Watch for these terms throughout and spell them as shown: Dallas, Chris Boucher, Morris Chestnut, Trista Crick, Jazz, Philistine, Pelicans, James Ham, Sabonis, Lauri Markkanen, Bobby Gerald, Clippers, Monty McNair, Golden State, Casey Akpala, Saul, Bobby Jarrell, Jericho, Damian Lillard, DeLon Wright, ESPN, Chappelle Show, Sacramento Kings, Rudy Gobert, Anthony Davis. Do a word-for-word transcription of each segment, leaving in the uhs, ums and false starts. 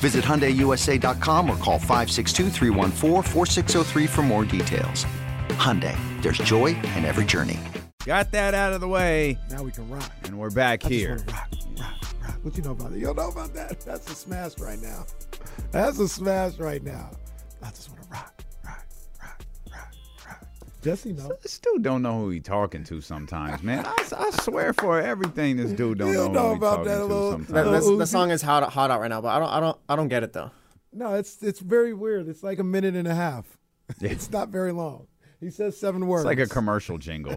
Visit Hyundai U S A dot com or call five six two, three one four, four six zero three for more details. Hyundai, there's joy in every journey. Got that out of the way. Now we can rock. And we're back I here. Rock, rock, rock. What you know about that? You don't know about that? That's a smash right now. That's a smash right now. I just want to rock, rock, rock, rock, rock. Jesse knows. This dude don't know who he talking to sometimes, man. I, I swear for everything, this dude don't know, know who about he talking that to little, sometimes. That, that's, the song is hot, hot out right now, but I don't, I don't, I don't get it though. No, it's it's very weird. It's like a minute and a half. Yeah. It's not very long. He says seven words. It's like a commercial jingle,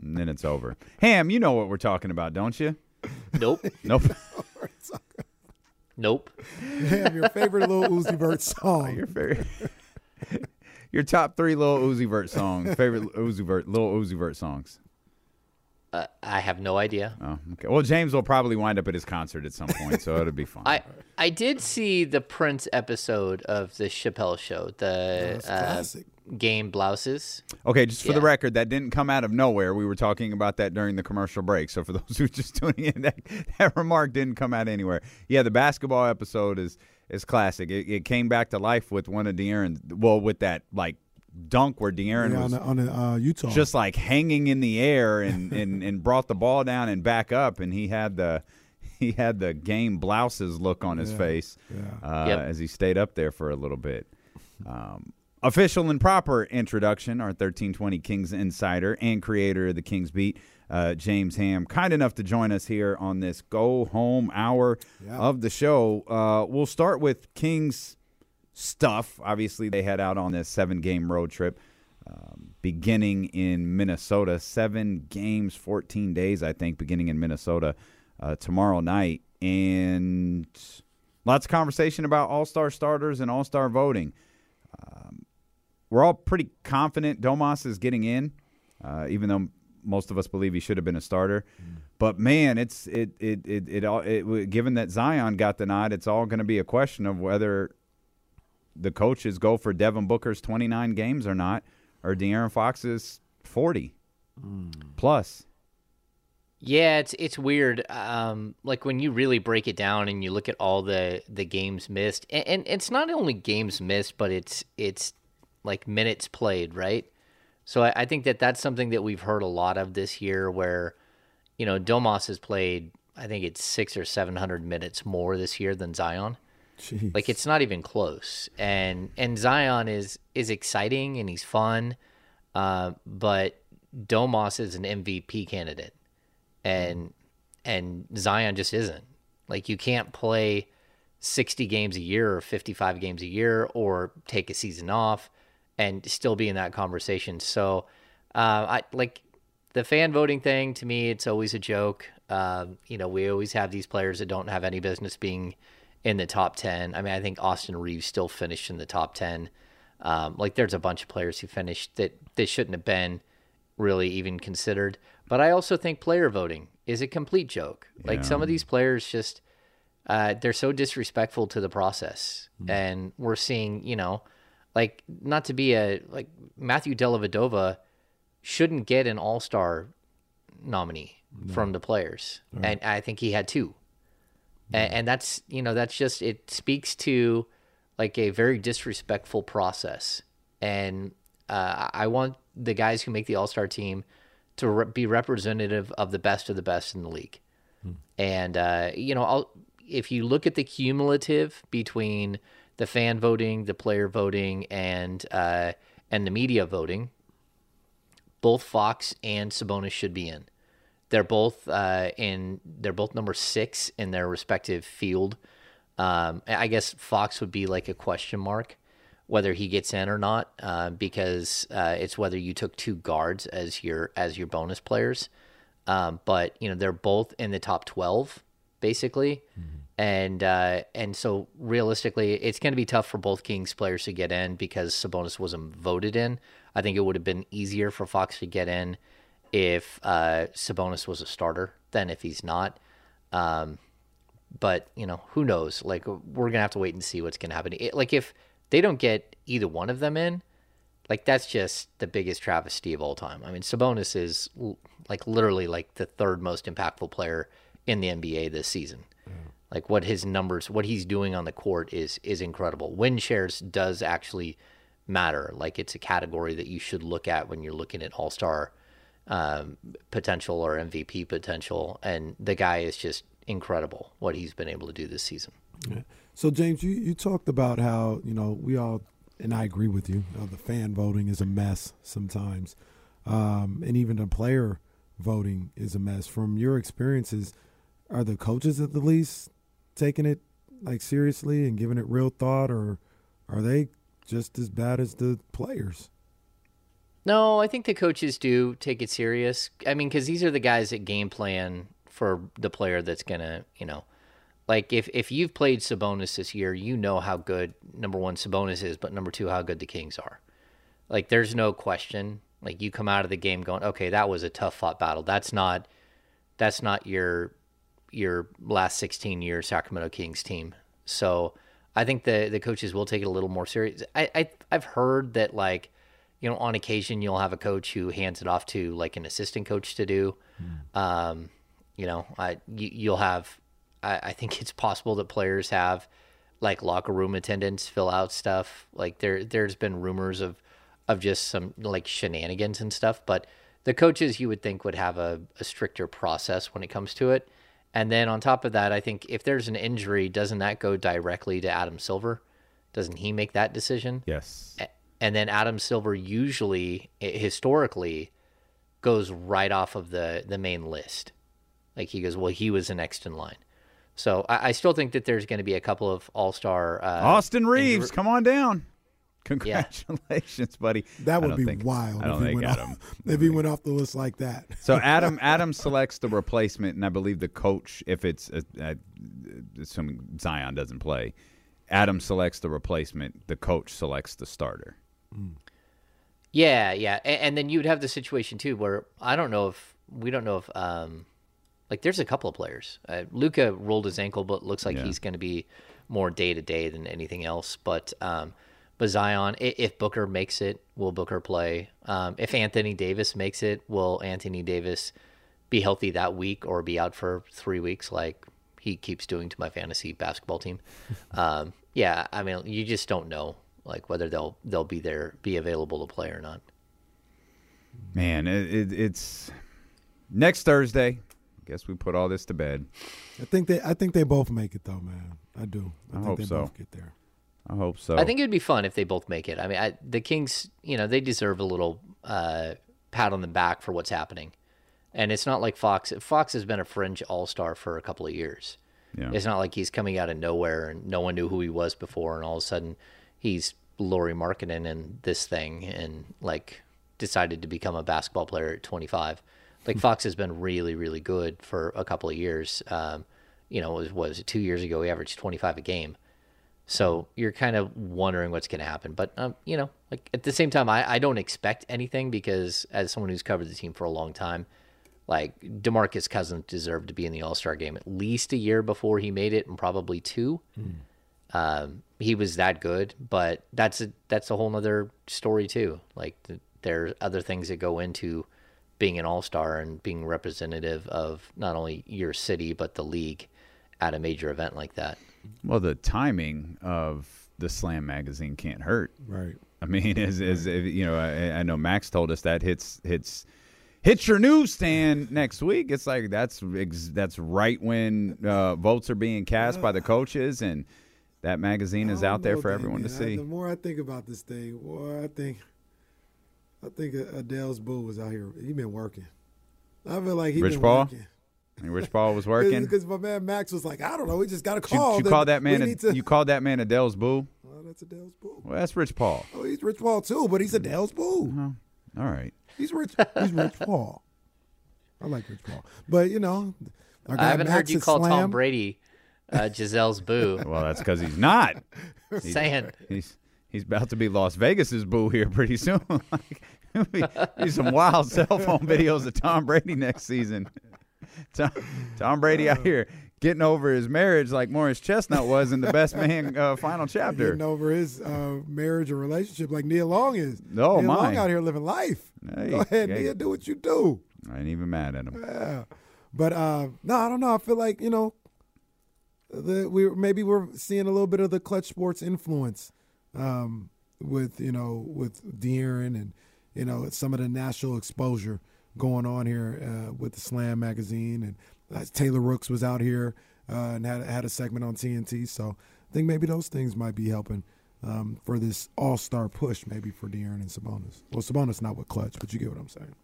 and then it's over. Ham, you know what we're talking about, don't you? Nope. Nope. Nope. Ham, your favorite Lil Uzi Vert song. Oh, your favorite. Your top three Lil Uzi Vert songs, favorite Uzi Vert, Lil Uzi Vert songs. Uh, I have no idea. Oh, okay. Well, James will probably wind up at his concert at some point, so it'll be fun. I, I did see the Prince episode of the Chappelle Show, the oh, uh, classic game Blouses. Okay, just for yeah. the record, that didn't come out of nowhere. We were talking about that during the commercial break. So for those who are just tuning in, that, that remark didn't come out anywhere. Yeah, the basketball episode is. It's classic. It, it came back to life with one of De'Aaron, well, with that like dunk where De'Aaron yeah, was on, the, on the, uh, Utah, just like hanging in the air and, and, and brought the ball down and back up, and he had the he had the game Blouses look on his yeah, face yeah. Uh, yep. as he stayed up there for a little bit. Um, official and proper introduction: our thirteen twenty Kings insider and creator of the Kings Beat, Uh, James Ham, kind enough to join us here on this go-home hour yeah. of the show. Uh, we'll start with Kings stuff. Obviously, they head out on this seven-game road trip um, beginning in Minnesota. Seven games, fourteen days, I think, beginning in Minnesota uh, tomorrow night. And lots of conversation about all-star starters and all-star voting. Um, we're all pretty confident Domas is getting in, uh, even though most of us believe he should have been a starter, mm. but man, it's it it it it all. It, given that Zion got the nod, it's all going to be a question of whether the coaches go for Devin Booker's twenty-nine games or not, or De'Aaron Fox's forty mm. plus. Yeah, it's it's weird. Um, like when you really break it down and you look at all the the games missed, and, and it's not only games missed, but it's it's like minutes played, right? So I think that that's something that we've heard a lot of this year where, you know, Domas has played, I think it's six or seven hundred minutes more this year than Zion. Jeez. Like, it's not even close. And and Zion is is exciting and he's fun, uh, but Domas is an M V P candidate. And, and Zion just isn't. Like, you can't play sixty games a year or fifty-five games a year or take a season off and still be in that conversation. So, uh, I like the fan voting thing. To me, it's always a joke. Um, you know, we always have these players that don't have any business being in the top ten. I mean, I think Austin Reeves still finished in the top ten. Um, like, there's a bunch of players who finished that they shouldn't have been really even considered. But I also think player voting is a complete joke. Yeah. Like, some of these players just, uh, they're so disrespectful to the process. Mm. And we're seeing, you know, like, not to be a, like, Matthew Dellavedova shouldn't get an all-star nominee no. from the players. Right. And I think he had two. Yeah. And, and that's, you know, that's just, it speaks to, like, a very disrespectful process. And uh, I want the guys who make the all-star team to re- be representative of the best of the best in the league. Hmm. And, uh, you know, I'll, if you look at the cumulative between the fan voting, the player voting, and uh, and the media voting, both Fox and Sabonis should be in. They're both uh, in. They're both number six in their respective field. Um, I guess Fox would be like a question mark whether he gets in or not, uh, because uh, it's whether you took two guards as your as your bonus players. Um, but you know they're both in the top twelve basically, mm-hmm. and uh, and so realistically, it's going to be tough for both Kings players to get in because Sabonis wasn't voted in. I think it would have been easier for Fox to get in if uh, Sabonis was a starter than if he's not. Um, But, you know, who knows? Like, we're going to have to wait and see what's going to happen. It, like, if they don't get either one of them in, like, that's just the biggest travesty of all time. I mean, Sabonis is, like, literally, like, the third most impactful player in the N B A this season. Mm. Like, what his numbers, what he's doing on the court is is incredible. Win shares does actually matter. Like, it's a category that you should look at when you're looking at all-star um, potential or M V P potential. And the guy is just incredible what he's been able to do this season. Yeah. So James, you, you talked about how, you know, we all, and I agree with you, you know, the fan voting is a mess sometimes. Um, and even the player voting is a mess. From your experiences, are the coaches at the least taking it like seriously and giving it real thought, or are they just as bad as the players? No, I think the coaches do take it serious. I mean, because these are the guys that game plan for the player that's going to, you know, like if, if you've played Sabonis this year, you know how good, number one, Sabonis is, but number two, how good the Kings are. Like, there's no question. Like, you come out of the game going, okay, that was a tough fought battle. That's not, that's not your, your last sixteen year Sacramento Kings team. So I think the, the coaches will take it a little more serious. I, I I've heard that, like, you know, on occasion you'll have a coach who hands it off to like an assistant coach to do. Mm. Um, You know, I you, you'll have. I, I think it's possible that players have, like, locker room attendants fill out stuff. Like there, there's been rumors of, of just some like shenanigans and stuff. But the coaches, you would think, would have a, a stricter process when it comes to it. And then on top of that, I think if there's an injury, doesn't that go directly to Adam Silver? Doesn't he make that decision? Yes. And then Adam Silver usually, historically, goes right off of the the main list. Like, he goes, well, he was the next in line. So I, I still think that there's going to be a couple of all-star. Uh, Austin Reeves, injury. Come on down. Congratulations, yeah. buddy. That would be think, wild I don't if, think he went Adam, off, if he went off the list like that. So Adam Adam selects the replacement, and I believe the coach, if it's a, a, assuming Zion doesn't play, Adam selects the replacement, the coach selects the starter. Mm. Yeah, yeah. And, and then you'd have the situation, too, where I don't know if – we don't know if um, – Like, there's a couple of players. Uh, Luka rolled his ankle, but looks like yeah. he's going to be more day-to-day than anything else. But um, but Zion, if, if Booker makes it, will Booker play? Um, if Anthony Davis makes it, will Anthony Davis be healthy that week or be out for three weeks like he keeps doing to my fantasy basketball team? um, yeah, I mean, you just don't know, like, whether they'll they'll be there, be available to play or not. Man, it, it, it's next Thursday. Guess we put all this to bed. I think they I think they both make it, though, man. I do. I, I think hope they so. both get there. I hope so. I think it would be fun if they both make it. I mean, I, the Kings, you know, they deserve a little uh, pat on the back for what's happening. And it's not like Fox. Fox has been a fringe all-star for a couple of years. Yeah. It's not like he's coming out of nowhere and no one knew who he was before, and all of a sudden he's Lauri Markkanen and this thing and, like, decided to become a basketball player at twenty-five. Like, Fox has been really, really good for a couple of years. Um, you know, it was, what was it, two years ago, he averaged twenty-five a game. So you're kind of wondering what's going to happen. But, um, you know, like, at the same time, I, I don't expect anything because as someone who's covered the team for a long time, like, DeMarcus Cousins deserved to be in the All-Star game at least a year before he made it, and probably two. Mm. Um, he was that good, but that's a, that's a whole other story, too. Like, the, there are other things that go into being an all-star and being representative of not only your city but the league at a major event like that. Well, the timing of the Slam magazine can't hurt, right? I mean, as as you know, I, I know Max told us that hits hits hits your newsstand next week. It's like that's that's right when uh, votes are being cast by the coaches, and that magazine is out there for everyone to see. The more I think about this thing, the more I think. I think Adele's boo was out here. He been working. I feel like he Rich been Paul? working. And Rich Paul was working because my man Max was like, I don't know, we just got a call. You, you call that man? A, to... You call that man Adele's boo? Well, that's Adele's boo. Well, that's Rich Paul. Oh, he's Rich Paul too, but he's Adele's boo. Uh-huh. All right, he's Rich. He's Rich Paul. I like Rich Paul, but you know, our guy I haven't Max heard you call slam. Tom Brady uh, Giselle's boo. Well, that's because he's not he's, saying he's he's about to be Las Vegas's boo here pretty soon. Like, there's some wild cell phone videos of Tom Brady next season. Tom, Tom Brady out here getting over his marriage like Morris Chestnut was in the Best Man uh, final chapter. Getting over his uh, marriage or relationship like Nia Long is. No, Nia my. Long out here living life. Hey, Go ahead, hey. Nia, do what you do. I ain't even mad at him. Yeah. But, uh, no, I don't know. I feel like, you know, the, we maybe we're seeing a little bit of the Clutch Sports influence um, with, you know, with De'Aaron and, you know, some of the national exposure going on here uh, with the Slam magazine, and uh, Taylor Rooks was out here uh, and had had a segment on T N T. So I think maybe those things might be helping um, for this all-star push, maybe for De'Aaron and Sabonis. Well, Sabonis not with Clutch, but you get what I'm saying.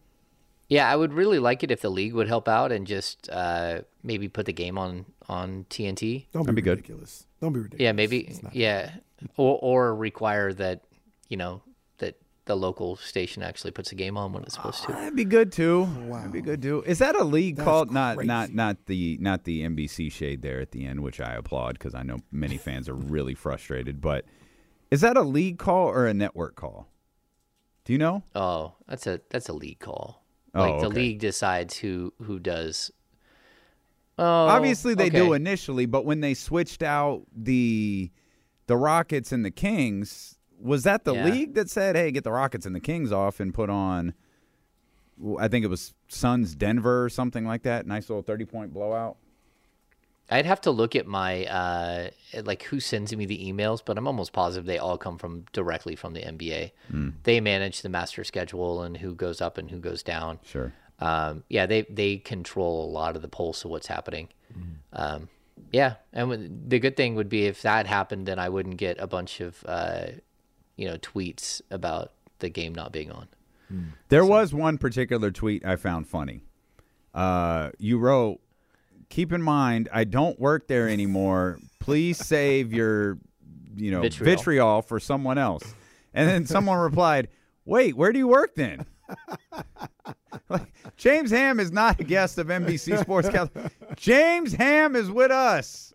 Yeah, I would really like it if the league would help out and just uh, maybe put the game on, on T N T. Don't be, be ridiculous. Good. Don't be ridiculous. Yeah, maybe. Yeah, or or require that you know. The local station actually puts a game on when it's supposed to. Oh, that'd be good too. Wow. That'd be good too. Is that a league That's called not, not not the not the N B C shade there at the end, which I applaud because I know many fans are really frustrated. But is that a league call or a network call? Do you know? Oh, that's a that's a league call. Like oh, okay. The league decides who who does. Oh, obviously they okay. do initially, but when they switched out the the Rockets and the Kings. Was that the yeah. league that said, hey, get the Rockets and the Kings off and put on, I think it was Suns Denver or something like that, nice little thirty-point blowout? I'd have to look at my, uh, at like who sends me the emails, but I'm almost positive they all come from directly from the N B A. Mm. They manage the master schedule and who goes up and who goes down. Sure. Um, yeah, they, they control a lot of the pulse of what's happening. Mm. Um, yeah, and the good thing would be if that happened, then I wouldn't get a bunch of uh, – you know, tweets about the game not being on. There so. was one particular tweet I found funny. Uh, you wrote, keep in mind, I don't work there anymore. Please save your, you know, vitriol. vitriol for someone else. And then someone replied, wait, where do you work then? Like, James Ham is not a guest of N B C Sports California. James Ham is with us.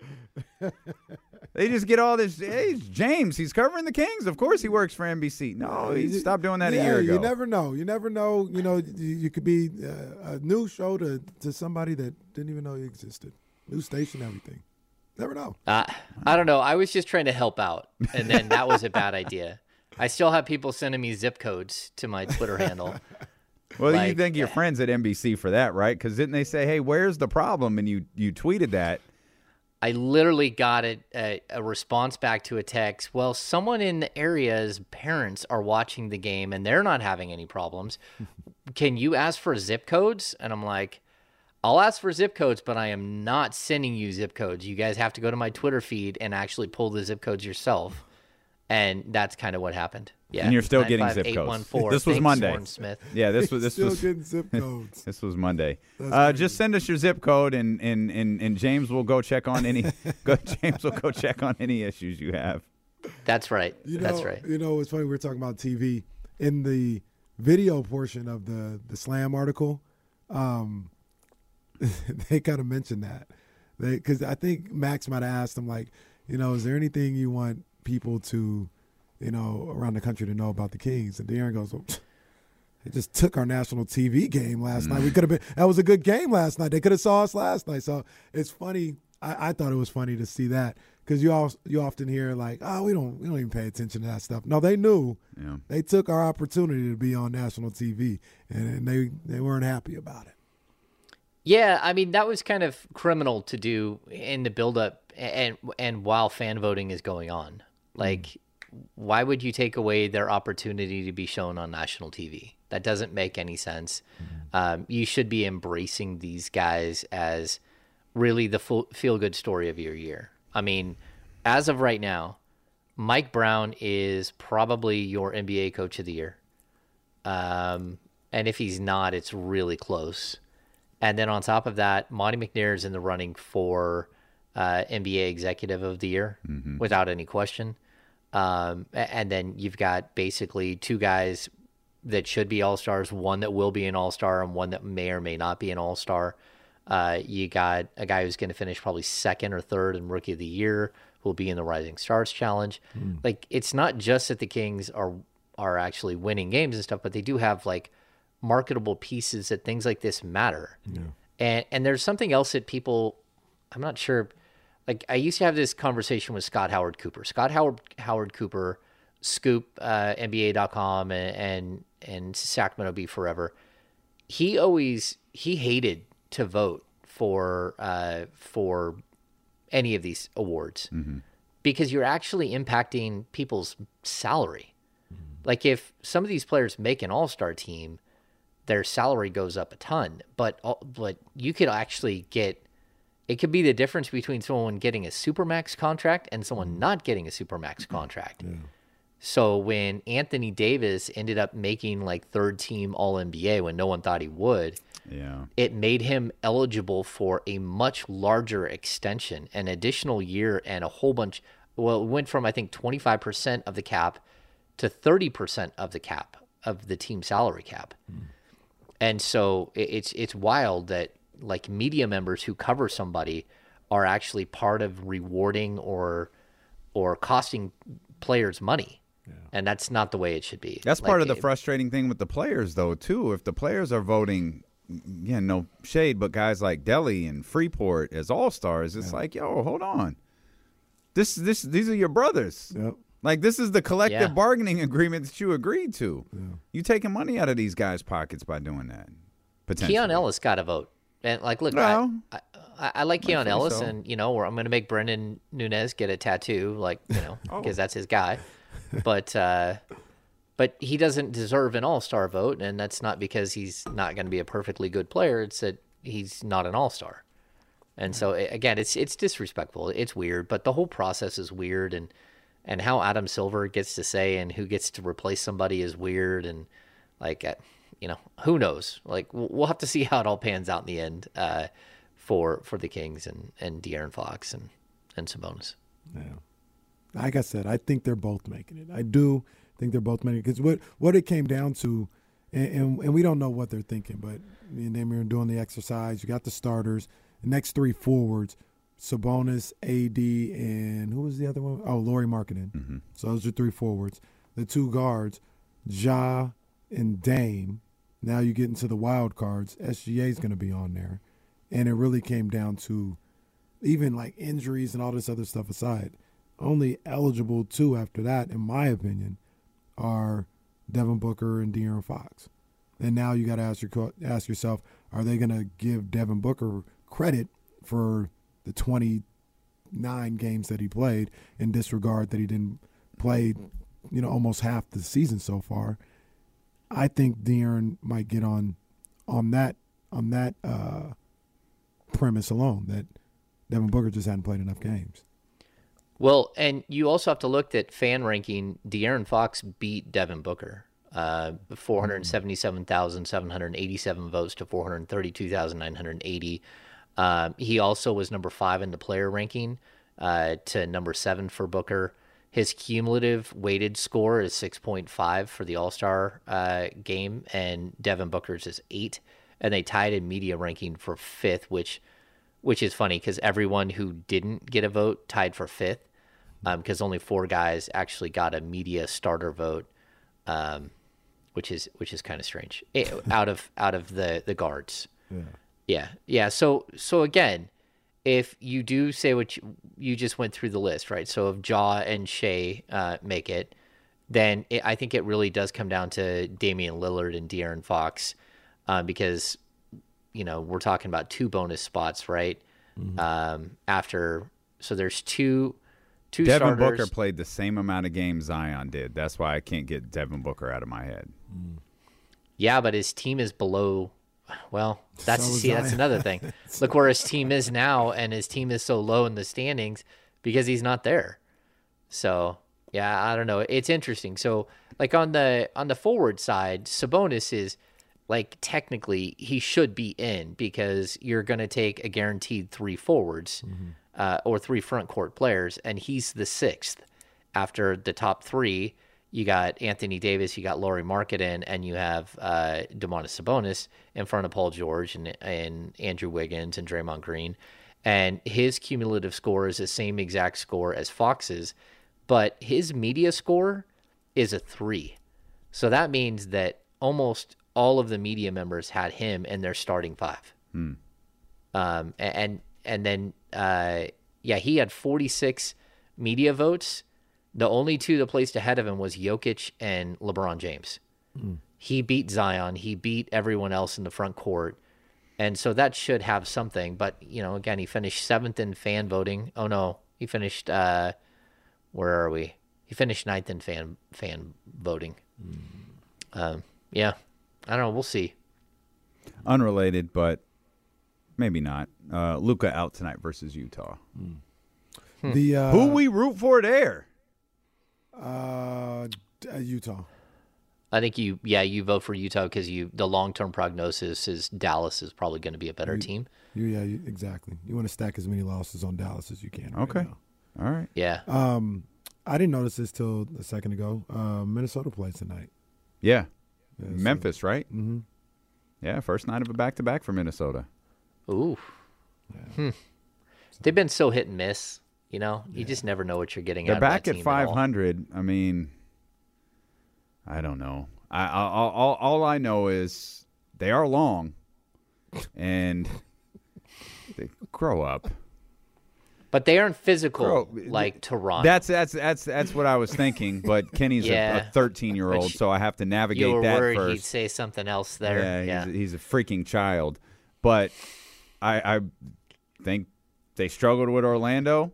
They just get all this, hey, James, he's covering the Kings. Of course he works for N B C. No, he stopped doing that yeah, a year ago. You never know. You never know. You know, you could be uh, a new show to, to somebody that didn't even know you existed. New station, everything. Never know. Uh, I don't know. I was just trying to help out, and then that was a bad idea. I still have people sending me zip codes to my Twitter handle. Well, like, you thank your friends at N B C for that, right? Because didn't they say, hey, where's the problem? And you, you tweeted that. I literally got a, a, a response back to a text. Well, someone in the area's parents are watching the game and they're not having any problems. Can you ask for zip codes? And I'm like, I'll ask for zip codes, but I am not sending you zip codes. You guys have to go to my Twitter feed and actually pull the zip codes yourself. And that's kind of what happened. Yeah, and you're still getting zip codes. This was Monday. Yeah, this was this was still getting zip codes. This was Monday. Uh, just send us your zip code, and and, and, and James will go check on any. go, James will go check on any issues you have. That's right. You know, That's right. You know, it's funny. We were talking about T V in the video portion of the the Slam article. Um, they kind of mentioned that because I think Max might have asked them, like, you know, is there anything you want people to, you know, around the country to know about the Kings? And De'Aaron goes, well, they just took our national T V game last night. We could have been, that was a good game last night. They could have saw us last night. So it's funny. I, I thought it was funny to see that because you all you often hear like, oh, we don't we don't even pay attention to that stuff. No, they knew. Yeah. They took our opportunity to be on national T V, and, and they they weren't happy about it. Yeah, I mean, that was kind of criminal to do in the buildup and and while fan voting is going on. Like, mm. why would you take away their opportunity to be shown on national T V? That doesn't make any sense. Mm-hmm. Um, you should be embracing these guys as really the full feel-good story of your year. I mean, as of right now, Mike Brown is probably your N B A coach of the year. Um, and if he's not, it's really close. And then on top of that, Monty McNair is in the running for uh, N B A Executive of the Year, mm-hmm. without any question. Um, and then you've got basically two guys that should be all-stars, one that will be an all-star and one that may or may not be an all-star. Uh, you got a guy who's going to finish probably second or third in Rookie of the Year, who will be in the Rising Stars Challenge. Mm. Like, it's not just that the Kings are are actually winning games and stuff, but they do have, like, marketable pieces that things like this matter. Yeah. And and there's something else that people, I'm not sure, like, I used to have this conversation with Scott Howard Cooper. Scott Howard Howard Cooper, Scoop, uh, N B A dot com, and, and and Sacramento Bee Forever. He always, he hated to vote for uh, for any of these awards, mm-hmm. because you're actually impacting people's salary. Mm-hmm. Like, if some of these players make an all-star team, their salary goes up a ton, but but you could actually get, it could be the difference between someone getting a Supermax contract and someone not getting a Supermax contract. Yeah. So when Anthony Davis ended up making like third team All N B A when no one thought he would, yeah. it made him eligible for a much larger extension, an additional year and a whole bunch. Well, it went from, I think, twenty-five percent of the cap to thirty percent of the cap, of the team salary cap. Mm. And so it's it's wild that, like, media members who cover somebody are actually part of rewarding or or costing players money. Yeah. And that's not the way it should be. That's like, part of the it, frustrating thing with the players, though, too. If the players are voting, yeah, no shade, but guys like Delly and Freeport as all-stars, it's yeah. like, yo, hold on. This, this, these are your brothers. Yep. Like, this is the collective yeah. bargaining agreement that you agreed to. Yeah. You're taking money out of these guys' pockets by doing that, potentially. Keon Ellis got a vote. And, like, look, well, I, I, I like Keon Ellis, so. and, you know, or I'm going to make Brendan Nunes get a tattoo, like, you know, because oh. that's his guy. But uh, but he doesn't deserve an all-star vote, and that's not because he's not going to be a perfectly good player. It's that he's not an all-star. And so, again, it's it's disrespectful. It's weird, but the whole process is weird, and and how Adam Silver gets to say and who gets to replace somebody is weird, and, like, I, you know, who knows? Like, we'll have to see how it all pans out in the end uh, for for the Kings and, and De'Aaron Fox and, and Sabonis. Yeah. Like I said, I think they're both making it. I do think they're both making it. Because what, what it came down to, and, and, and we don't know what they're thinking, but me and Damian doing the exercise. You got the starters. The next three forwards, Sabonis, A D, and who was the other one? Oh, Lauri Markkanen. Mm-hmm. So those are three forwards. The two guards, Ja and Dame. Now you get into the wild cards. S G A is going to be on there. And it really came down to, even like injuries and all this other stuff aside, only eligible two after that, in my opinion, are Devin Booker and De'Aaron Fox. And now you got to ask your, ask yourself, are they going to give Devin Booker credit for the twenty-nine games that he played and disregard that he didn't play, you know, almost half the season so far? I think De'Aaron might get on on that on that uh, premise alone, that Devin Booker just hadn't played enough games. Well, and you also have to look that fan ranking, De'Aaron Fox beat Devin Booker, uh, four hundred seventy-seven thousand seven hundred eighty-seven votes to four hundred thirty-two thousand nine hundred eighty. Um, he also was number five in the player ranking uh, to number seven for Booker. His cumulative weighted score is six point five for the All-Star uh, game, and Devin Booker's is eight. And they tied in media ranking for fifth, which which is funny because everyone who didn't get a vote tied for fifth, because um, only four guys actually got a media starter vote, um, which is which is kind of strange it, out of out of the the guards. Yeah, yeah, yeah. So so again. If you do say what you, you just went through the list, right? So if Ja and Shea uh, make it, then it, I think it really does come down to Damian Lillard and De'Aaron Fox uh, because, you know, we're talking about two bonus spots, right? Mm-hmm. Um, after – so there's two two Devin starters. Devin Booker played the same amount of games Zion did. That's why I can't get Devin Booker out of my head. Mm. Yeah, but his team is below – Well, that's so see, that's another thing. Look where his team is now, and his team is so low in the standings because he's not there. So Yeah, I don't know. It's interesting. So, like on the on the forward side, Sabonis is like technically he should be in because you're going to take a guaranteed three forwards mm-hmm. uh, or three front court players, and he's the sixth. After the top three, you got Anthony Davis, you got Lauri Markkanen, and you have uh, Domas Sabonis in front of Paul George and and Andrew Wiggins and Draymond Green, and his cumulative score is the same exact score as Fox's. But his media score is a three. So that means that almost all of the media members had him in their starting five. Hmm. Um, and and then, uh, yeah, he had forty-six media votes. The only two that placed ahead of him was Jokic and LeBron James. Hmm. He beat Zion. He beat everyone else in the front court. And so that should have something. But, you know, again, he finished seventh in fan voting. Oh, no, he finished... Uh, Where are we? He finished ninth in fan fan voting. Mm. Um, yeah, I don't know. We'll see. Unrelated, but maybe not. Uh, Luka out tonight versus Utah. Mm. Hmm. The uh, who we root for there? Uh, Utah. I think you. Yeah, you vote for Utah because you. The long term prognosis is Dallas is probably going to be a better you, team. You, yeah, you, exactly. You want to stack as many losses on Dallas as you can. Right okay. Now. All right. Yeah. Um, I didn't notice this till a second ago. Uh, Minnesota plays tonight. Yeah. yeah Memphis, so. Right? Mm-hmm. Yeah, first night of a back-to-back for Minnesota. Ooh. Yeah. Hmm. So. They've been so hit and miss, you know? You yeah. just never know what you're getting They're out of that team at all. They're back at five hundred. I mean, I don't know. I, I all, all I know is they are long, and they grow up. But they aren't physical Bro, like Toronto. That's that's that's that's what I was thinking. But Kenny's yeah. a thirteen-year-old, so I have to navigate you were that worried first. He'd say something else there. Yeah, yeah. He's, he's a freaking child. But I, I think they struggled with Orlando,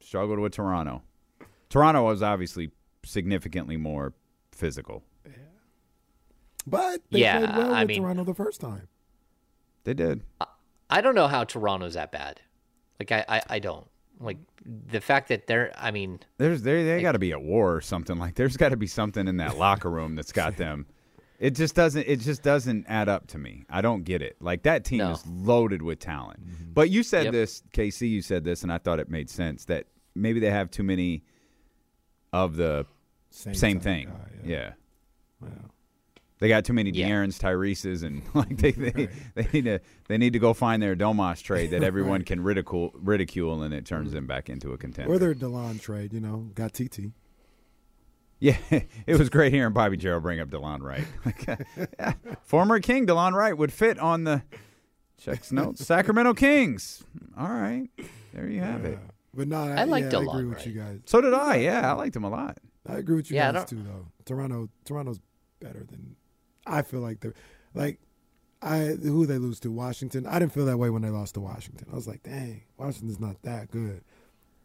struggled with Toronto. Toronto was obviously significantly more physical. Yeah, but they yeah, played well I with mean, Toronto the first time. They did. I, I don't know how Toronto's that bad. Like I, I, I don't. Like the fact that they're, I mean, there's they they like, got to be at war or something. Like there's got to be something in that locker room that's got them. It just doesn't. It just doesn't add up to me. I don't get it. Like that team no. is loaded with talent. Mm-hmm. But you said yep. this, K C. You said this, and I thought it made sense that maybe they have too many of the same, same thing. Guy, yeah. yeah. Wow. They got too many yeah. De'Aaron's, Tyrese's, and like they they, right. they need to they need to go find their Domas trade that everyone right. can ridicule ridicule and it turns them back into a contender. Or their DeLon trade, you know, got T T. Yeah, it was great hearing Bobby Jarrell bring up DeLon Wright. Like, former King DeLon Wright would fit on the checks notes. Sacramento Kings. All right, there you have yeah. it. But no, I, I like yeah, DeLon I agree Wright. With you guys. So did I. Yeah, I liked him a lot. I agree with you yeah, guys too, though. Toronto, Toronto's better than. I feel like they're like I who they lose to Washington. I didn't feel that way when they lost to Washington. I was like, dang, Washington's not that good.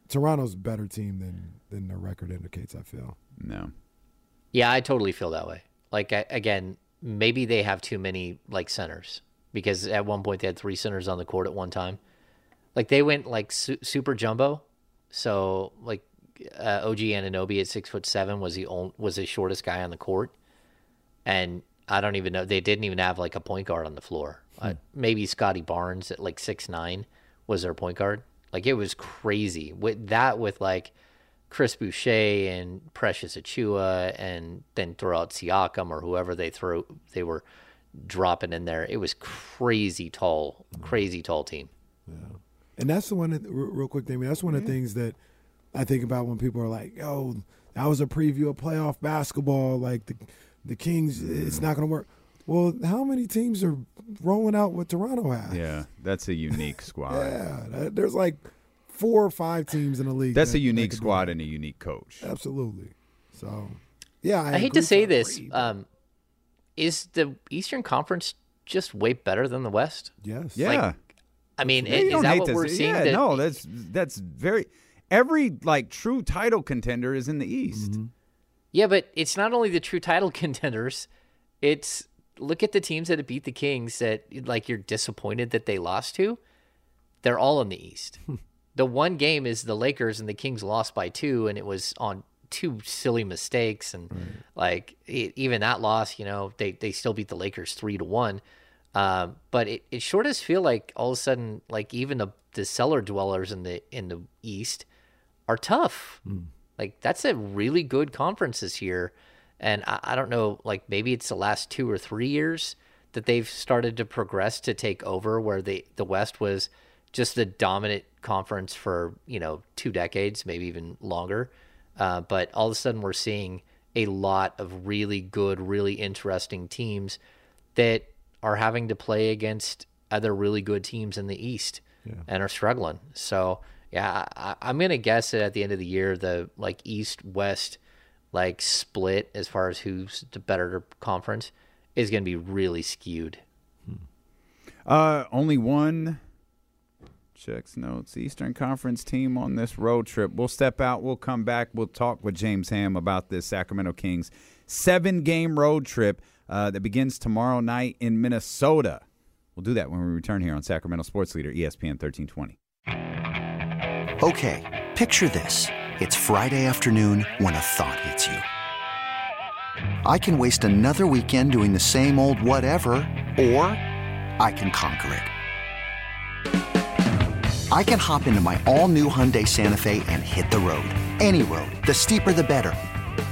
Toronto's a better team than than their record indicates. I feel no. Yeah, I totally feel that way. Like I, again, maybe they have too many like centers because at one point they had three centers on the court at one time. Like they went like su- super jumbo. So like uh, O G Anunoby at six foot seven was the only, was the shortest guy on the court, and. I don't even know. They didn't even have, like, a point guard on the floor. Hmm. Uh, maybe Scotty Barnes at, like, six nine was their point guard. Like, it was crazy. With that with, like, Chris Boucher and Precious Achiuwa and then throw out Siakam or whoever they threw, they were dropping in there. It was crazy tall, crazy tall team. Yeah. And that's the one, that, real quick, Damien, that's one yeah. of the things that I think about when people are like, oh, that was a preview of playoff basketball, like the – The Kings, it's not going to work. Well, how many teams are rolling out what Toronto has? Yeah, that's a unique squad. yeah, there's like four or five teams in the league. That's that, a unique that squad and a unique coach. Absolutely. So, yeah. I, I hate to say this. Um, is the Eastern Conference just way better than the West? Yes. Yeah. Like, I mean, yeah, is that what to we're say. Seeing? Yeah, that, no, that's, that's very – every, like, true title contender is in the East. Mm-hmm. Yeah, but it's not only the true title contenders. It's look at the teams that have beat the Kings that like you're disappointed that they lost to. They're all in the East. The one game is the Lakers and the Kings lost by two, and it was on two silly mistakes. And right. like it, even that loss, you know, they, they still beat the Lakers three to one. Um, but it, it sure does feel like all of a sudden, like even the, the cellar dwellers in the, in the East are tough. Mm. Like that's a really good conference this year. And I, I don't know, like maybe it's the last two or three years that they've started to progress to take over where they, the West was just the dominant conference for, you know, two decades, maybe even longer. Uh, but all of a sudden we're seeing a lot of really good, really interesting teams that are having to play against other really good teams in the East yeah. and are struggling. So yeah, I, I'm going to guess that at the end of the year, the like East West, like split as far as who's the better conference is going to be really skewed. Hmm. Uh, only one checks notes. Eastern Conference team on this road trip. We'll step out. We'll come back. We'll talk with James Hamm about this Sacramento Kings seven-game road trip uh, that begins tomorrow night in Minnesota. We'll do that when we return here on Sacramento Sports Leader, E S P N thirteen twenty. Okay, picture this. It's Friday afternoon when a thought hits you. I can waste another weekend doing the same old whatever, or I can conquer it. I can hop into my all-new Hyundai Santa Fe and hit the road. Any road. The steeper, the better.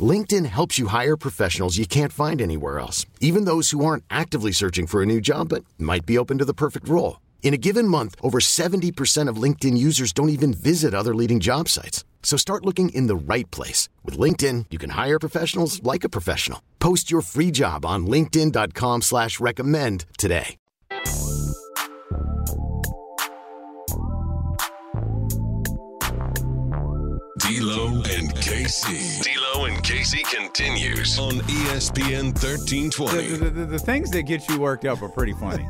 LinkedIn helps you hire professionals you can't find anywhere else, even those who aren't actively searching for a new job but might be open to the perfect role. In a given month, over seventy percent of LinkedIn users don't even visit other leading job sites. So start looking in the right place. With LinkedIn, you can hire professionals like a professional. Post your free job on linkedin dot com slash recommend today. D-Lo and K C. D-Lo and K C continues on E S P N thirteen twenty. The, the, the, the things that get you worked up are pretty funny.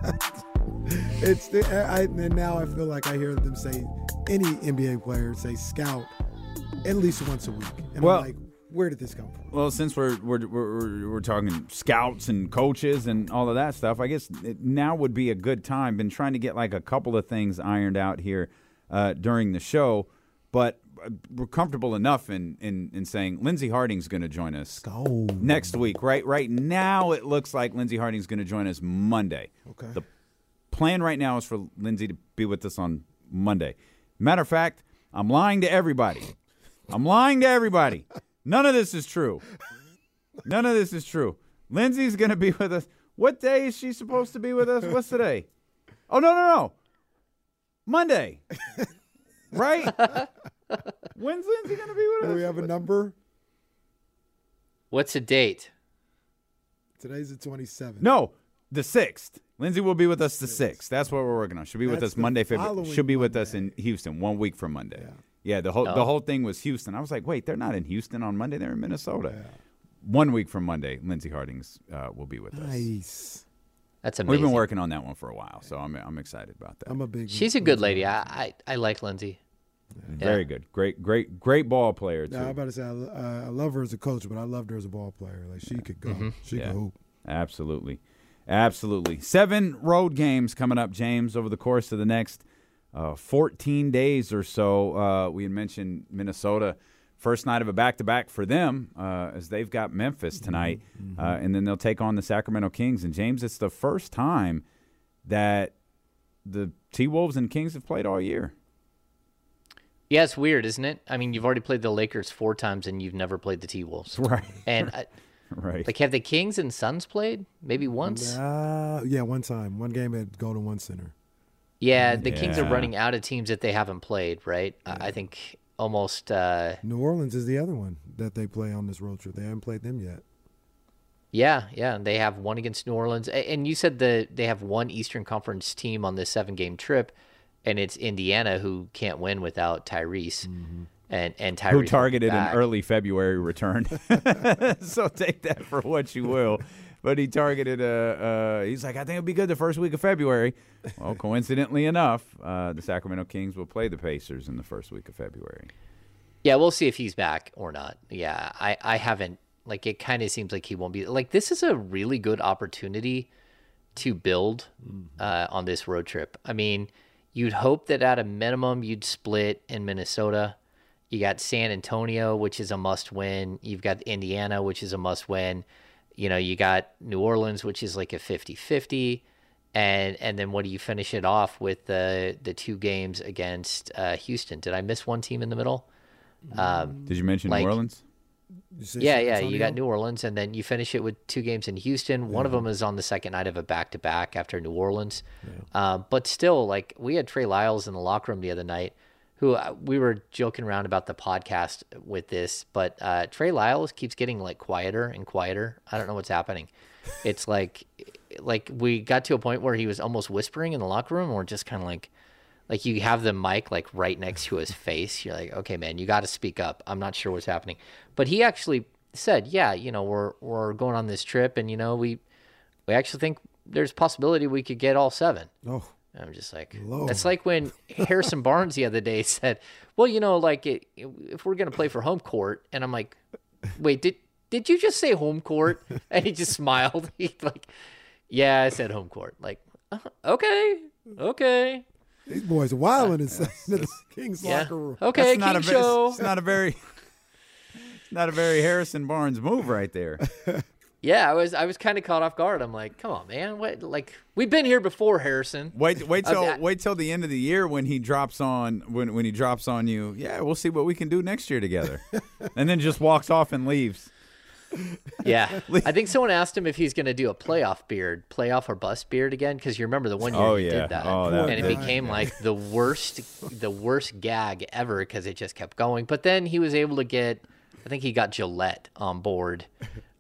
It's the, I, and now I feel like I hear them say, any N B A player say scout at least once a week. And well, I'm like, where did this come from? Well, since we're we're, we're we're talking scouts and coaches and all of that stuff, I guess it now would be a good time. Been trying to get like a couple of things ironed out here uh, during the show, but we're comfortable enough in in, in saying Lindsay Harding's going to join us Go. next week. Right right now it looks like Lindsay Harding's going to join us Monday. Okay. The plan right now is for Lindsay to be with us on Monday. Matter of fact, I'm lying to everybody. I'm lying to everybody. None of this is true. None of this is true. Lindsay's going to be with us. What day is she supposed to be with us? What's today? Oh, no, no, no. Monday. Right? When's Lindsay going to be with us? Do we have a number? What's the date? Today's the twenty-seventh. No, the sixth. Lindsay will be with us the sixth. That's what we're working on. She'll be That's with us Monday, February. She'll be Monday. with us in Houston one week from Monday. Yeah, yeah the whole oh. the whole thing was Houston. I was like, wait, they're not in Houston on Monday. They're in Minnesota. Yeah. One week from Monday, Lindsay Harding's uh, will be with us. Nice. That's amazing. We've been working on that one for a while, so I'm I'm excited about that. I'm a big. She's a good lady. I, I, I like Lindsay. Yeah. Very good. Great, great, great ball player, too. Now, I was about to say, I, uh, I love her as a coach, but I loved her as a ball player. Like, she yeah. could go. Mm-hmm. She yeah. could hoop. Absolutely. Absolutely. Seven road games coming up, James, over the course of the next uh, fourteen days or so. Uh, we had mentioned Minnesota. First night of a back-to-back for them uh, as they've got Memphis tonight. Mm-hmm. Uh, and then they'll take on the Sacramento Kings. And, James, it's the first time that the T-Wolves and Kings have played all year. Yeah, it's weird, isn't it? I mean, you've already played the Lakers four times and you've never played the T-Wolves. Right. And I, right. Like, have the Kings and Suns played? Maybe once? Uh, yeah, one time. One game at Golden One Center. Yeah, the yeah. Kings are running out of teams that they haven't played, right? Yeah. I think... Almost. Uh, New Orleans is the other one that they play on this road trip. They haven't played them yet. Yeah, yeah. They have one against New Orleans. And you said the, they have one Eastern Conference team on this seven-game trip, and it's Indiana who can't win without Tyrese. Mm-hmm. And, and Tyrese. Who targeted an early February return. So take that for what you will. But he targeted, uh, uh, he's like, I think it'll be good the first week of February. Well, coincidentally enough, uh, the Sacramento Kings will play the Pacers in the first week of February. Yeah, we'll see if he's back or not. Yeah, I, I haven't, like, it kind of seems like he won't be. Like, this is a really good opportunity to build uh, on this road trip. I mean, you'd hope that at a minimum you'd split in Minnesota. You got San Antonio, which is a must-win. You've got Indiana, which is a must-win. You know, you got New Orleans, which is like a fifty-fifty. And and then what do you finish it off with the the two games against uh, Houston? Did I miss one team in the middle? Um, Did you mention like, New Orleans? Yeah, yeah. You got New Orleans, and then you finish it with two games in Houston. One yeah. of them is on the second night of a back-to-back after New Orleans. Yeah. Uh, but still, like, we had Trey Lyles in the locker room the other night, who uh, we were joking around about the podcast with this, but uh, Trey Lyles keeps getting like quieter and quieter. I don't know what's happening. It's like, like we got to a point where he was almost whispering in the locker room, or just kind of like, like you have the mic like right next to his face. You're like, okay, man, you got to speak up. I'm not sure what's happening. But he actually said, yeah, you know, we're we're going on this trip, and you know, we we actually think there's a possibility we could get all seven. Oh. I'm just like, Lord. That's like when Harrison Barnes the other day said, well, you know, like it, if we're going to play for home court. And I'm like, wait, did did you just say home court? And he just smiled. He like, yeah, I said home court. Like, uh, okay, okay. These boys are wilding in the King's yeah. locker room. Okay, King show. It's not a very, not a very Harrison Barnes move right there. Yeah, I was I was kind of caught off guard. I'm like, come on, man, what? Like, we've been here before, Harrison. Wait, wait till okay. wait till the end of the year when he drops on when when he drops on you. Yeah, we'll see what we can do next year together, and then just walks off and leaves. Yeah, I think someone asked him if he's going to do a playoff beard, playoff or bust beard again, because you remember the one year oh, he yeah. did that, oh, that and it became like the worst the worst gag ever because it just kept going. But then he was able to get, I think he got Gillette on board.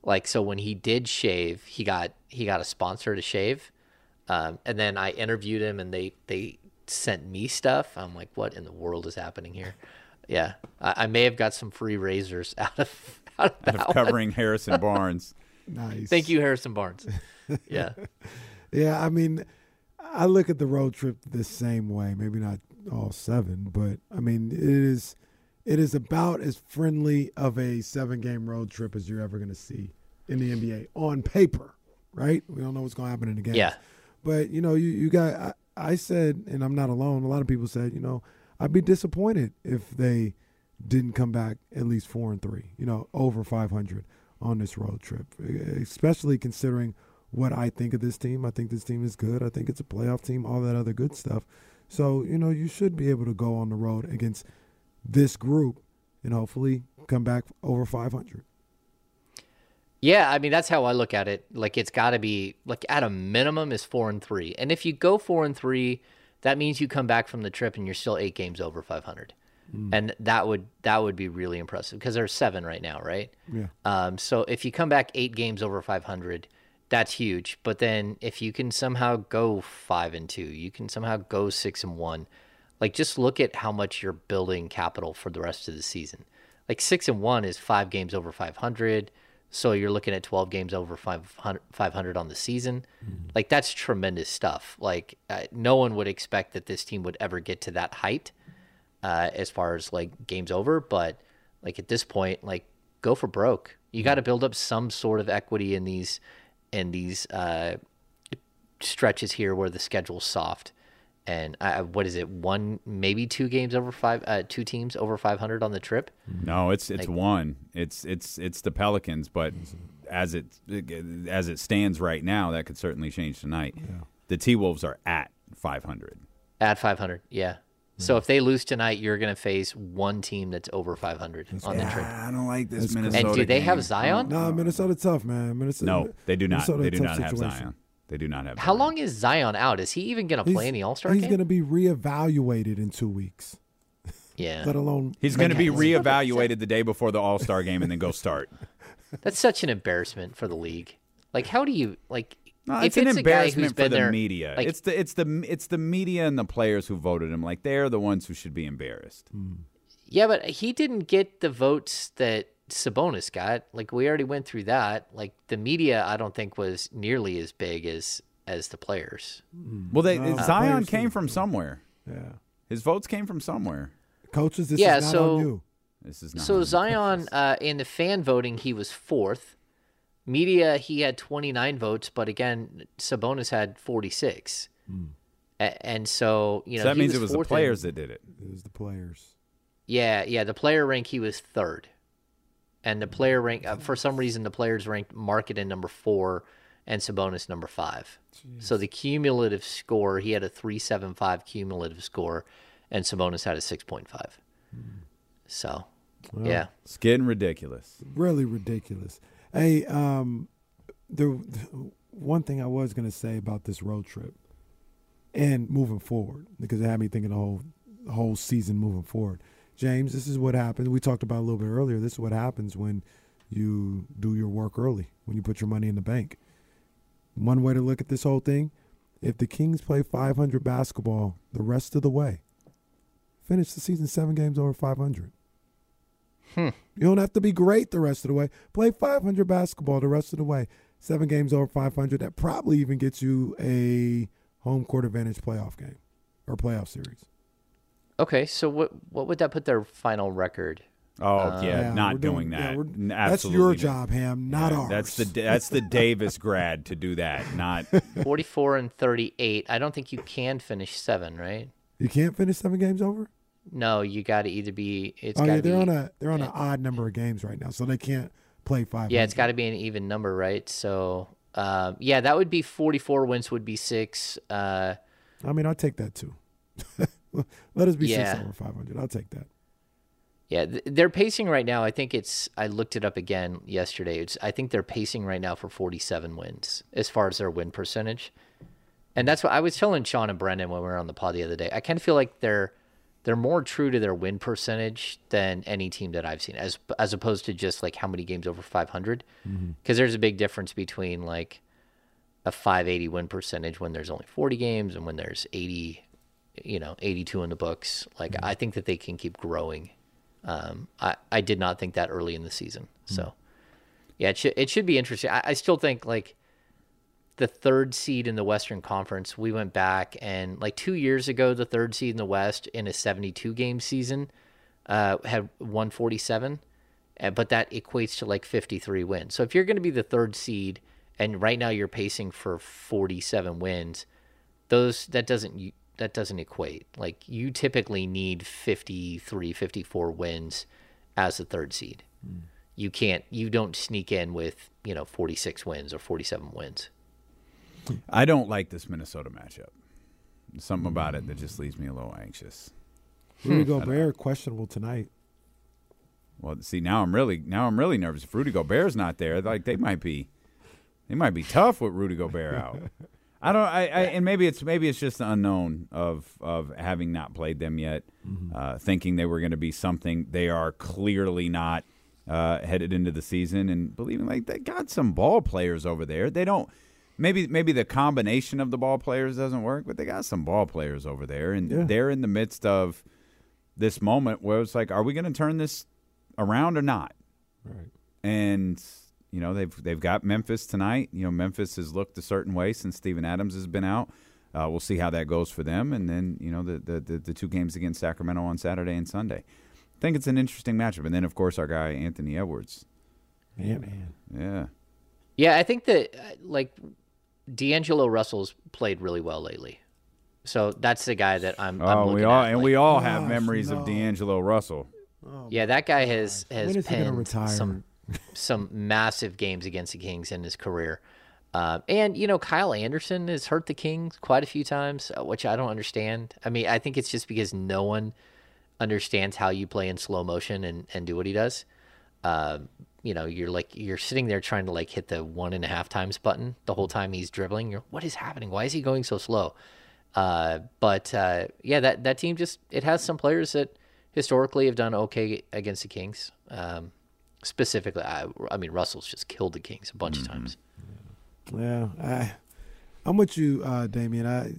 Like, so when he did shave, he got he got a sponsor to shave. Um, and then I interviewed him, and they, they sent me stuff. I'm like, what in the world is happening here? Yeah, I, I may have got some free razors out of out of, that out of covering one. Harrison Barnes. Nice. Thank you, Harrison Barnes. Yeah. Yeah, I mean, I look at the road trip the same way. Maybe not all seven, but, I mean, it is – It is about as friendly of a seven-game road trip as you're ever going to see in the N B A on paper, right? We don't know what's going to happen in the game. Yeah. But, you know, you, you got I, I said, and I'm not alone, a lot of people said, you know, I'd be disappointed if they didn't come back at least four and three, you know, over five hundred on this road trip, especially considering what I think of this team. I think this team is good. I think it's a playoff team, all that other good stuff. So, you know, you should be able to go on the road against – this group and hopefully come back over five hundred. Yeah, I mean, that's how I look at it. Like, it's got to be, like, at a minimum is four and three. And if you go four and three, that means you come back from the trip and you're still eight games over five hundred. Mm. And that would that would be really impressive because there's seven right now, right? Yeah. Um, so if you come back eight games over five hundred, that's huge. But then if you can somehow go five and two, you can somehow go six and one. Like, just look at how much you're building capital for the rest of the season. Like, six and one is five games over five hundred, so you're looking at twelve games over five hundred on the season. Mm-hmm. Like, that's tremendous stuff. Like, uh, no one would expect that this team would ever get to that height uh, as far as, like, games over. But, like, at this point, like, go for broke. You got to build up some sort of equity in these in these uh, stretches here where the schedule's soft, and I, what is it? One, maybe two games over five, uh, two teams over five hundred on the trip. No, it's it's like, one. It's it's it's the Pelicans, but as it as it stands right now, that could certainly change tonight. Yeah. The T-Wolves are at five hundred. At five hundred, yeah. So if they lose tonight, you're going to face one team that's over five hundred that's on the trip. Yeah, I don't like this that's Minnesota. And do they game. have Zion? No, Minnesota tough, man. Minnesota. No, they do not. Minnesota they do not have situation. Zion. They do not have. How Zion. long is Zion out? Is he even going to play he's, in the All-Star game? He's going to be reevaluated in two weeks. Yeah. Let alone he's going to be reevaluated the day before the All-Star game and then go start. That's such an embarrassment for the league. Like, how do you like? No, it's an embarrassment for the media. It's the it's the it's the media and the players who voted him. Like, they're the ones who should be embarrassed. Yeah, but he didn't get the votes that Sabonis got. Like, we already went through that. Like, the media, I don't think, was nearly as big as as the players. Well, they no, Zion came from somewhere. Yeah, his votes came from somewhere. Coaches, this yeah, is not so, on you. This is not so on you. Zion uh, in the fan voting, he was fourth. Media, he had twenty-nine votes, but again, Sabonis had forty-six. Mm. A- and so, you know, so that means it was the players that did it. It was the players. Yeah, yeah. The player rank, he was third. And the player rank, uh, for some reason, the players ranked Markkanen number four and Sabonis number five. Jeez. So the cumulative score, he had a three seventy-five cumulative score, and Sabonis had a six point five. Mm. So, well, yeah. It's getting ridiculous. Really ridiculous. Hey, um, the, the one thing I was going to say about this road trip and moving forward, because it had me thinking the whole, the whole season moving forward. James, this is what happens. We talked about it a little bit earlier. This is what happens when you do your work early, when you put your money in the bank. One way to look at this whole thing, if the Kings play five hundred basketball the rest of the way, finish the season seven games over five hundred. Hmm. You don't have to be great the rest of the way. Play five hundred basketball the rest of the way. Seven games over five hundred. That probably even gets you a home court advantage playoff game or playoff series. Okay, so what what would that put their final record? Oh, uh, yeah, yeah, not doing, doing that. Yeah, that's your job, Ham, not yeah, ours. That's the that's the Davis grad to do that, not forty-four and thirty-eight. I don't think you can finish seven, right? You can't finish seven games over? No, you got to either be. It's oh, got yeah, they're be, on a they're on an odd number of games right now, so they can't play five. Yeah, it's got to be an even number, right? So, um, yeah, that would be forty-four wins would be six. Uh, I mean, I'll take that too. Let us be yeah. six over five hundred. I'll take that. Yeah, th- they're pacing right now. I think it's. I looked it up again yesterday. It's, I think they're pacing right now for forty-seven wins as far as their win percentage, and that's what I was telling Sean and Brendan when we were on the pod the other day. I kind of feel like they're. They're more true to their win percentage than any team that I've seen, as as opposed to just like how many games over five hundred. Because mm-hmm. there's a big difference between like a five eighty win percentage when there's only forty games and when there's eighty, you know, eighty-two in the books. Like mm-hmm. I think that they can keep growing. Um, I, I did not think that early in the season. Mm-hmm. So yeah, it should it should be interesting. I, I still think like the third seed in the Western Conference, we went back and like two years ago, the third seed in the West in a seventy-two game season uh, had won forty-seven, but that equates to like fifty-three wins. So if you're going to be the third seed and right now you're pacing for forty-seven wins, those that doesn't that doesn't equate. Like you typically need fifty-three, fifty-four wins as the third seed. Mm. You can't, you don't sneak in with, you know, forty-six wins or forty-seven wins. I don't like this Minnesota matchup. Something about it that just leaves me a little anxious. Rudy Gobert questionable tonight. Well, see now I'm really now I'm really nervous. If Rudy Gobert's not there, like they might be, they might be tough with Rudy Gobert out. I don't. I, I and maybe it's maybe it's just the unknown of of having not played them yet, mm-hmm. uh, thinking they were going to be something they are clearly not uh, headed into the season, and believing like they got some ball players over there. They don't. Maybe maybe the combination of the ball players doesn't work, but they got some ball players over there, and yeah. they're in the midst of this moment where it's like, are we going to turn this around or not? Right. And you know they've they've got Memphis tonight. You know Memphis has looked a certain way since Steven Adams has been out. Uh, we'll see how that goes for them, and then you know the the, the the two games against Sacramento on Saturday and Sunday. I think it's an interesting matchup, and then of course our guy Anthony Edwards. Yeah, man. Yeah. Yeah, I think that like. D'Angelo Russell's played really well lately. So that's the guy that I'm, oh, I'm looking we all, at. And like, we all have gosh, memories no. of D'Angelo Russell. Oh, yeah, that guy has, has pinned some some massive games against the Kings in his career. Uh, and, you know, Kyle Anderson has hurt the Kings quite a few times, which I don't understand. I mean, I think it's just because no one understands how you play in slow motion and, and do what he does. Uh, you know, you're like you're sitting there trying to, like, hit the one and a half times button the whole time he's dribbling. You're, what is happening? Why is he going so slow? Uh, but, uh, yeah, that, that team just – it has some players that historically have done okay against the Kings. Um, specifically, I, I mean, Russell's just killed the Kings a bunch mm-hmm. of times. Yeah, I, I'm with you, uh, Damian. I,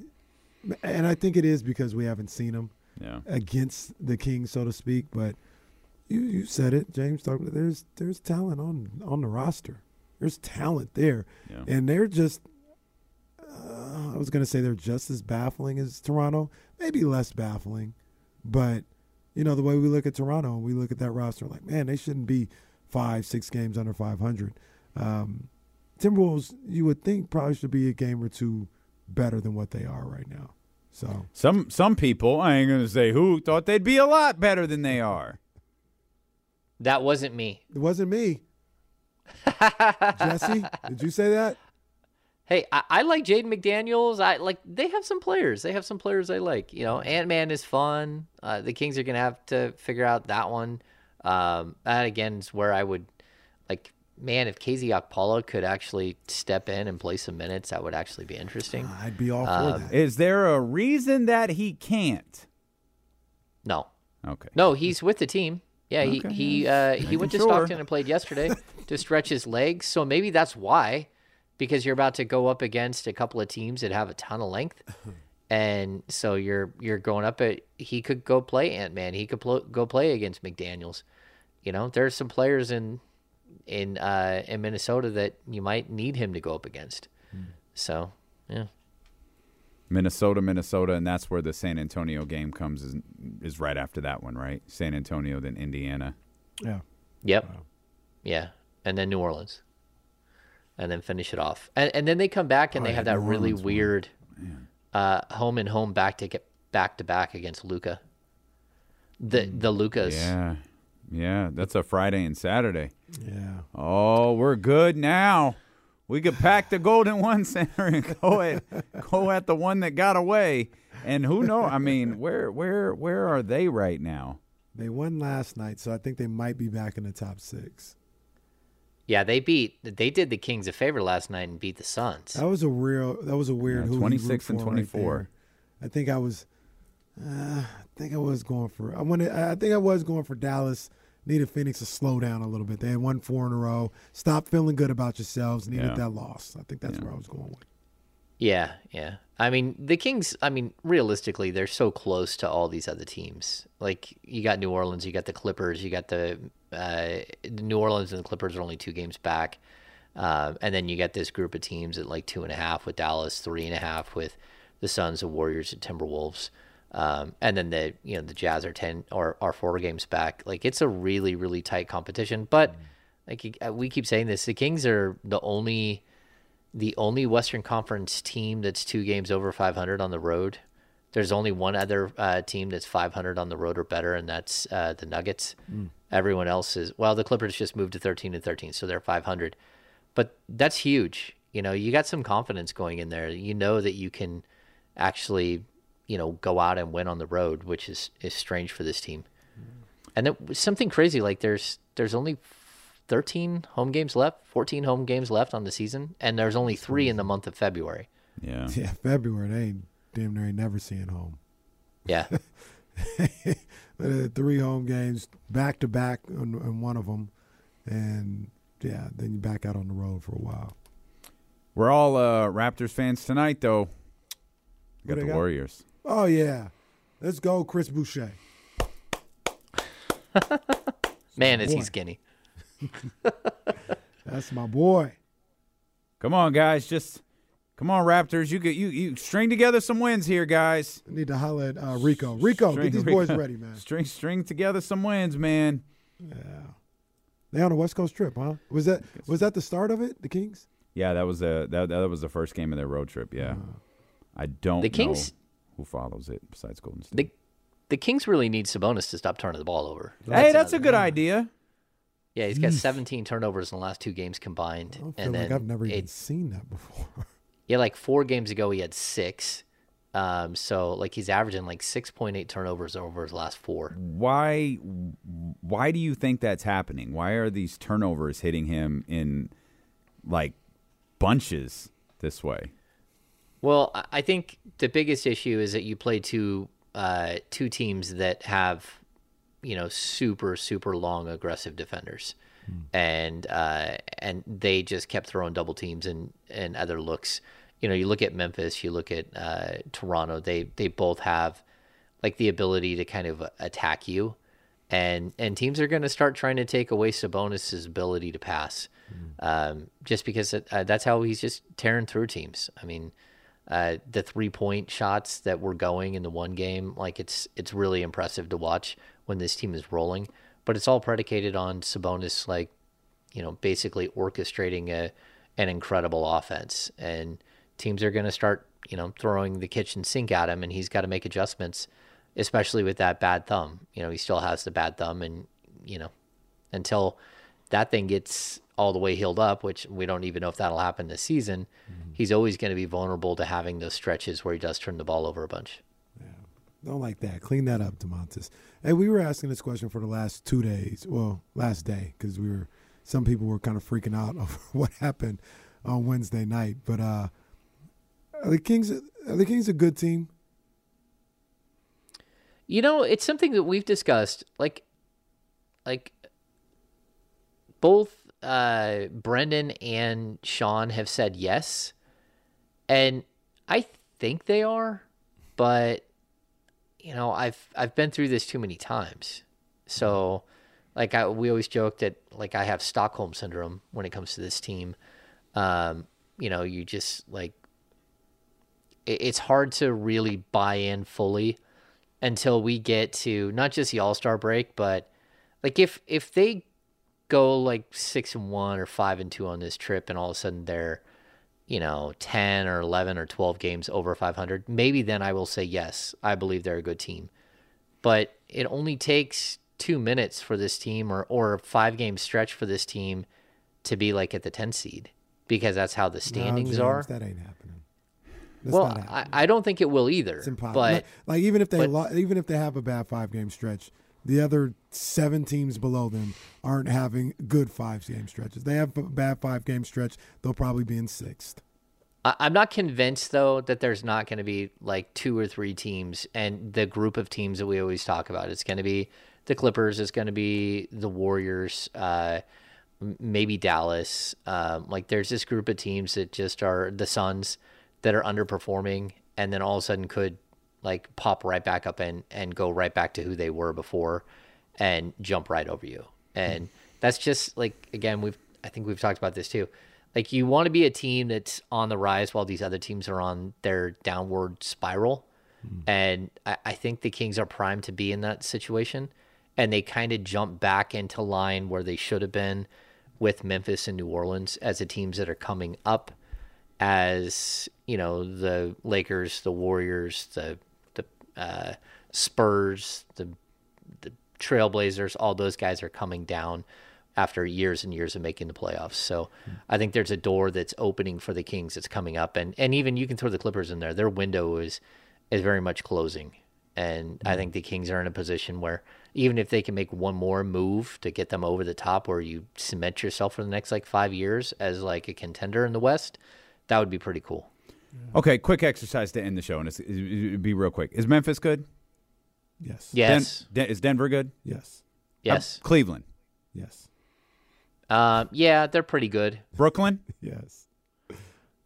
and I think it is because we haven't seen him yeah. against the Kings, so to speak. But you, you said it, James. Talked, there's there's talent on, on the roster. There's talent there, yeah. and they're just. Uh, I was gonna say they're just as baffling as Toronto, maybe less baffling, but you know the way we look at Toronto, we look at that roster like, man, they shouldn't be five, six games under five hundred. Um, Timberwolves, you would think, probably should be a game or two better than what they are right now. So some some people, I ain't going to say who, thought they'd be a lot better than they are. That wasn't me. It wasn't me. Jesse, did you say that? Hey, I, I like Jaden McDaniels. I like they have some players. They have some players I like. You know, Ant-Man is fun. Uh, the Kings are going to have to figure out that one. Um, that again is where I would like. Man, if Casey Akpala could actually step in and play some minutes, that would actually be interesting. Uh, I'd be all for um, that. Is there a reason that he can't? No. Okay. No, he's with the team. Yeah, okay. he he uh, he went to sure. Stockton and played yesterday to stretch his legs, so maybe that's why, because you're about to go up against a couple of teams that have a ton of length, and so you're you're going up at he could go play Ant-Man. He could pl- go play against McDaniels. You know, there's some players in. in uh in Minnesota that you might need him to go up against. Mm. So, yeah. Minnesota, Minnesota, and that's where the San Antonio game comes is, is right after that one, right? San Antonio, then Indiana. Yeah. Yep. Wow. Yeah. And then New Orleans. And then finish it off. And and then they come back and oh, they yeah, have that New really Orleans weird uh, home and home back to get back to back against Luka. The the Lukas. Yeah. Yeah, that's a Friday and Saturday. Yeah. Oh, we're good now. We could pack the Golden One Center and go at go at the one that got away. And who knows? I mean, where where where are they right now? They won last night, so I think they might be back in the top six. Yeah, they beat. They did the Kings a favor last night and beat the Suns. That was a real. That was a weird. Yeah, twenty-six and twenty-four. Right I think I was. Uh, I think I was going for I wanted I think I was going for Dallas. Needed Phoenix to slow down a little bit. They had won four in a row. Stop feeling good about yourselves. Needed yeah. that loss. I think that's yeah. where I was going with. Yeah, yeah. I mean, the Kings, I mean, realistically, they're so close to all these other teams. Like, you got New Orleans, you got the Clippers, you got the uh, New Orleans and the Clippers are only two games back. Uh, and then you got this group of teams at like two and a half with Dallas, three and a half with the Suns, the Warriors, and Timberwolves. Um, and then the you know the Jazz are ten or are four games back. Like it's a really really tight competition. But mm-hmm. like we keep saying this, the Kings are the only the only Western Conference team that's two games over five hundred on the road. There's only one other uh, team that's five hundred on the road or better, and that's uh, the Nuggets. Mm. Everyone else is well. The Clippers just moved to thirteen and thirteen, so they're five hundred. But that's huge. You know you got some confidence going in there. You know that you can actually. You know, go out and win on the road, which is, is strange for this team. And it, something crazy, like there's there's only thirteen home games left, fourteen home games left on the season, and there's only three in the month of February. Yeah, yeah, February. They ain't damn near ain't never seeing home. Yeah, three home games back to back on one of them, and yeah, then you back out on the road for a while. We're all uh, Raptors fans tonight, though. Got the got? Warriors. Oh, yeah. Let's go, Chris Boucher. Man, is boy. He skinny. That's my boy. Come on, guys. Just come on, Raptors. You get, you you string together some wins here, guys. I need to holler at uh, Rico. Rico, string, get these Rico. boys ready, man. String string together some wins, man. Yeah. They on a West Coast trip, huh? Was that was that the start of it, the Kings? Yeah, that was a that that was the first game of their road trip. Yeah, mm. I don't the Kings, know who follows it besides Golden State. The, the Kings really need Sabonis to stop turning the ball over. That's hey, that's a good game. idea. Yeah, he's got Jeez. seventeen turnovers in the last two games combined. I don't feel and then like I've never even it, seen that before. Yeah, like four games ago he had six. Um, so like he's averaging like six point eight turnovers over his last four. Why why do you think that's happening? Why are these turnovers hitting him in like bunches this way? Well, I think the biggest issue is that you play two uh, two teams that have, you know, super super long aggressive defenders. Mm. And uh, and they just kept throwing double teams and and other looks. You know, you look at Memphis, you look at uh, Toronto. They they both have like the ability to kind of attack you, and and teams are going to start trying to take away Sabonis's ability to pass, mm. um, just because it, uh, that's how he's just tearing through teams. I mean, uh, the three point shots that were going in the one game, like it's it's really impressive to watch when this team is rolling. But it's all predicated on Sabonis, like, you know, basically orchestrating a an incredible offense. And teams are going to start, you know, throwing the kitchen sink at him, and he's got to make adjustments, especially with that bad thumb. You know, he still has the bad thumb, and, you know, until that thing gets all the way healed up, which we don't even know if that'll happen this season, mm-hmm. he's always going to be vulnerable to having those stretches where he does turn the ball over a bunch. Yeah. Don't like that. Clean that up, DeMontis. Hey, we were asking this question for the last two days. Well, last day, because we were, some people were kind of freaking out over what happened on Wednesday night. But uh, are the Kings, are the Kings a good team? You know, it's something that we've discussed. Like, like both uh, Brendan and Sean have said yes, and I think they are, but. You know, I've I've been through this too many times. So, like, I, we always joke that, like, I have Stockholm Syndrome when it comes to this team. Um, you know, you just, like, it, it's hard to really buy in fully until we get to not just the All-Star break, but, like, if if they go, like, six and one or five and two on this trip and all of a sudden they're, you know, ten or eleven or twelve games over five hundred, maybe then I will say, yes, I believe they're a good team. But it only takes two minutes for this team or, or a five-game stretch for this team to be like at the ten seed, because that's how the standings no, James, are. That ain't happening. That's well, not happening. I, I don't think it will either. It's impossible. But, like, like even if they but, lo- even if they have a bad five-game stretch, the other seven teams below them aren't having good five-game stretches. They have a bad five-game stretch, they'll probably be in sixth. I'm not convinced, though, that there's not going to be like two or three teams, and the group of teams that we always talk about. It's going to be the Clippers. It's going to be the Warriors, uh, maybe Dallas. Um, like there's this group of teams that just are the Suns that are underperforming, and then all of a sudden could like pop right back up and, and go right back to who they were before and jump right over you. And that's just like, again, we've, I think we've talked about this too. Like you want to be a team that's on the rise while these other teams are on their downward spiral. Mm-hmm. And I, I think the Kings are primed to be in that situation. And they kind of jump back into line where they should have been with Memphis and New Orleans as the teams that are coming up as, you know, the Lakers, the Warriors, the, Uh, Spurs, the the Trailblazers, all those guys are coming down after years and years of making the playoffs. So mm. I think there's a door that's opening for the Kings that's coming up. And, and even you can throw the Clippers in there. Their window is, is very much closing. And mm. I think the Kings are in a position where even if they can make one more move to get them over the top where you cement yourself for the next like five years as like a contender in the West, that would be pretty cool. Okay, quick exercise to end the show, and it's, it'd be real quick. Is Memphis good? Yes. Yes. Den- Den- is Denver good? Yes. Yes. Uh, Cleveland? Yes. Um, yeah, they're pretty good. Brooklyn? Yes.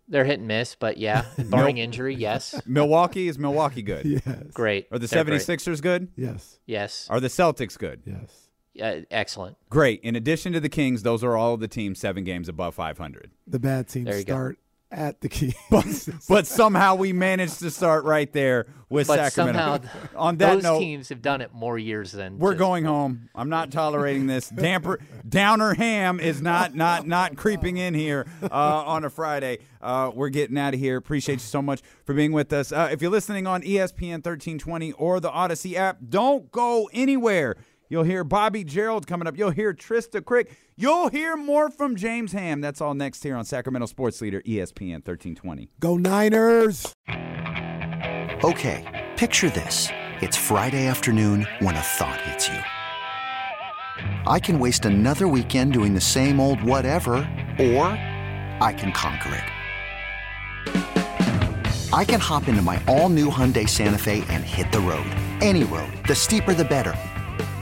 They're hit and miss, but yeah, barring injury, yes. Milwaukee? Is Milwaukee good? Yes. Great. Are the they're 76ers great. good? Yes. Yes. Are the Celtics good? Yes. Uh, excellent. Great. In addition to the Kings, those are all the teams seven games above five hundred. The bad teams start... Go. at the key. But, but somehow we managed to start right there with but Sacramento. Somehow on that those note, teams have done it more years than we're just, going home. I'm not tolerating this. Damper Downer ham is not not not creeping in here uh, on a Friday. Uh, we're getting out of here. Appreciate you so much for being with us. Uh, if you're listening on E S P N thirteen twenty or the Odyssey app, don't go anywhere. You'll hear Bobby Gerald coming up. You'll hear Trista Crick. You'll hear more from James Ham. That's all next here on Sacramento Sports Leader, E S P N thirteen twenty. Go Niners! Okay, picture this. It's Friday afternoon when a thought hits you. I can waste another weekend doing the same old whatever, or I can conquer it. I can hop into my all-new Hyundai Santa Fe and hit the road. Any road. The steeper, the better.